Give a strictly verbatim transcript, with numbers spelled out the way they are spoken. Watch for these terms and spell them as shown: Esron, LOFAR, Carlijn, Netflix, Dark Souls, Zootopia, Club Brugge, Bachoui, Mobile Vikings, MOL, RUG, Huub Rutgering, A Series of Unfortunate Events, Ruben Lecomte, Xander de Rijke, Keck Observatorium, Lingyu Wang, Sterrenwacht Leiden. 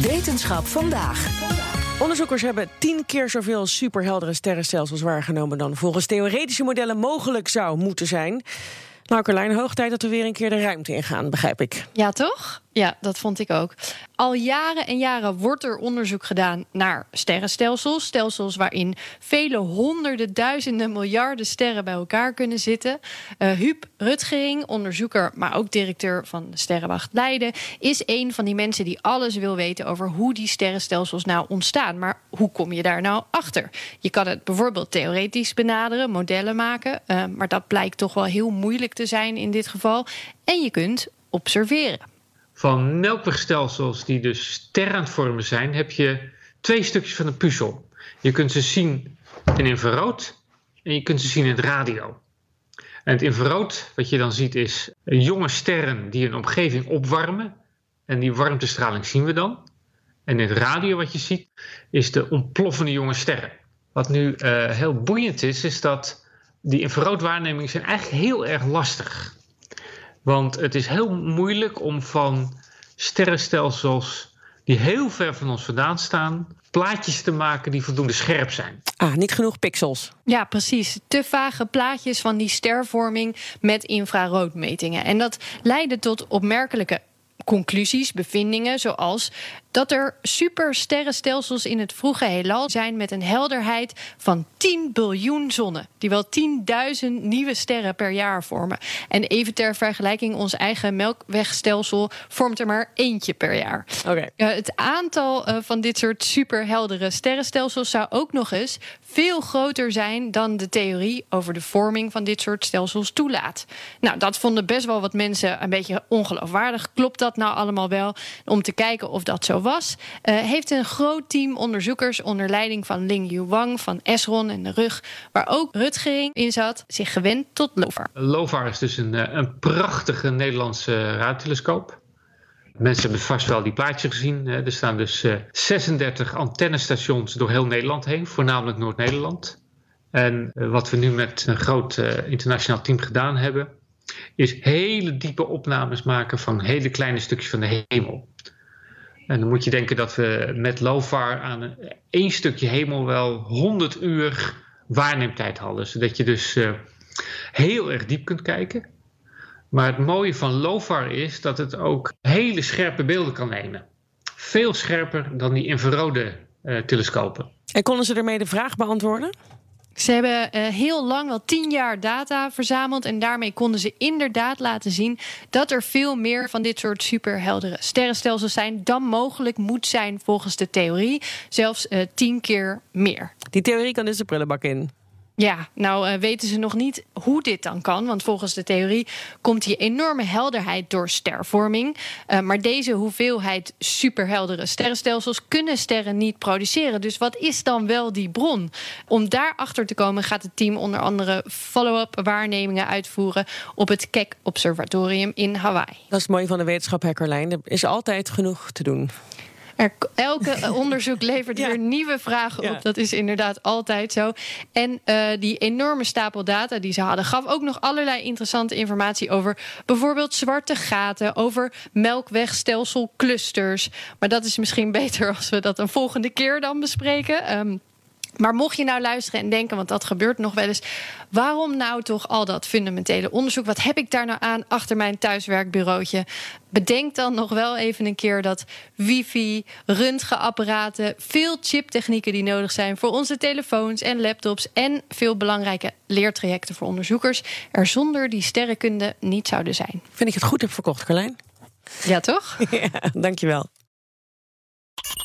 Wetenschap vandaag. Onderzoekers hebben tien keer zoveel superheldere sterrenstelsels waargenomen dan volgens theoretische modellen mogelijk zou moeten zijn. Nou, Carlijn, hoog tijd dat we weer een keer de ruimte ingaan, begrijp ik. Ja, toch? Ja, dat vond ik ook. Al jaren en jaren wordt er onderzoek gedaan naar sterrenstelsels. Stelsels waarin vele honderden, duizenden, miljarden sterren bij elkaar kunnen zitten. Uh, Huub Rutgering, onderzoeker, maar ook directeur van de Sterrenwacht Leiden, is een van die mensen die alles wil weten over hoe die sterrenstelsels nou ontstaan. Maar hoe kom je daar nou achter? Je kan het bijvoorbeeld theoretisch benaderen, modellen maken. Uh, maar dat blijkt toch wel heel moeilijk te zijn in dit geval. En je kunt observeren. Van melkwegstelsels die dus sterren aan het vormen zijn, heb je twee stukjes van een puzzel. Je kunt ze zien in infrarood en je kunt ze zien in het radio. En het infrarood, wat je dan ziet, is jonge sterren die een omgeving opwarmen. En die warmtestraling zien we dan. En in het radio wat je ziet, is de ontploffende jonge sterren. Wat nu uh, heel boeiend is, is dat die infraroodwaarnemingen zijn eigenlijk heel erg lastig. Want het is heel moeilijk om van sterrenstelsels die heel ver van ons vandaan staan, plaatjes te maken die voldoende scherp zijn. Ah, niet genoeg pixels. Ja, precies. Te vage plaatjes van die stervorming met infraroodmetingen. En dat leidde tot opmerkelijke conclusies, bevindingen, zoals dat er supersterrenstelsels in het vroege heelal zijn met een helderheid van tien biljoen zonnen, die wel tienduizend nieuwe sterren per jaar vormen. En even ter vergelijking, ons eigen melkwegstelsel vormt er maar eentje per jaar. Okay. Uh, het aantal uh, van dit soort superheldere sterrenstelsels zou ook nog eens veel groter zijn dan de theorie over de vorming van dit soort stelsels toelaat. Nou, dat vonden best wel wat mensen een beetje ongeloofwaardig. Klopt dat nou allemaal wel? Om te kijken of dat zo was, uh, heeft een groot team onderzoekers onder leiding van Lingyu Wang van Esron en de R U G, waar ook Rutgering in zat, zich gewend tot LOFAR. LOFAR is dus een, een prachtige Nederlandse ruimtelescoop. Mensen hebben vast wel die plaatjes gezien. Er staan dus zesendertig antennestations door heel Nederland heen, voornamelijk Noord-Nederland. En wat we nu met een groot internationaal team gedaan hebben, is hele diepe opnames maken van hele kleine stukjes van de hemel. En dan moet je denken dat we met LOFAR aan één stukje hemel wel honderd uur waarneemtijd hadden. Zodat je dus uh, heel erg diep kunt kijken. Maar het mooie van LOFAR is dat het ook hele scherpe beelden kan nemen. Veel scherper dan die infrarode uh, telescopen. En konden ze ermee de vraag beantwoorden? Ze hebben uh, heel lang, wel tien jaar data verzameld. En daarmee konden ze inderdaad laten zien dat er veel meer van dit soort superheldere sterrenstelsels zijn dan mogelijk moet zijn volgens de theorie. Zelfs uh, tien keer meer. Die theorie kan dus de prullenbak in. Ja, nou uh, weten ze nog niet hoe dit dan kan. Want volgens de theorie komt die enorme helderheid door stervorming. Uh, maar deze hoeveelheid superheldere sterrenstelsels kunnen sterren niet produceren. Dus wat is dan wel die bron? Om daarachter te komen gaat het team onder andere follow-up waarnemingen uitvoeren op het Keck Observatorium in Hawaii. Dat is het mooie van de wetenschap, hè, Carlijn. Er is altijd genoeg te doen. Er, elke onderzoek levert weer ja. nieuwe vragen op. Ja. Dat is inderdaad altijd zo. En uh, die enorme stapel data die ze hadden, gaf ook nog allerlei interessante informatie over bijvoorbeeld zwarte gaten, over melkwegstelselclusters. Maar dat is misschien beter als we dat een volgende keer dan bespreken. Um, Maar mocht je nou luisteren en denken, want dat gebeurt nog wel eens, waarom nou toch al dat fundamentele onderzoek? Wat heb ik daar nou aan achter mijn thuiswerkbureautje? Bedenk dan nog wel even een keer dat wifi, röntgenapparaten, veel chiptechnieken die nodig zijn voor onze telefoons en laptops en veel belangrijke leertrajecten voor onderzoekers er zonder die sterrenkunde niet zouden zijn. Vind ik het goed heb verkocht, Carlijn? Ja, toch? Ja, dankjewel.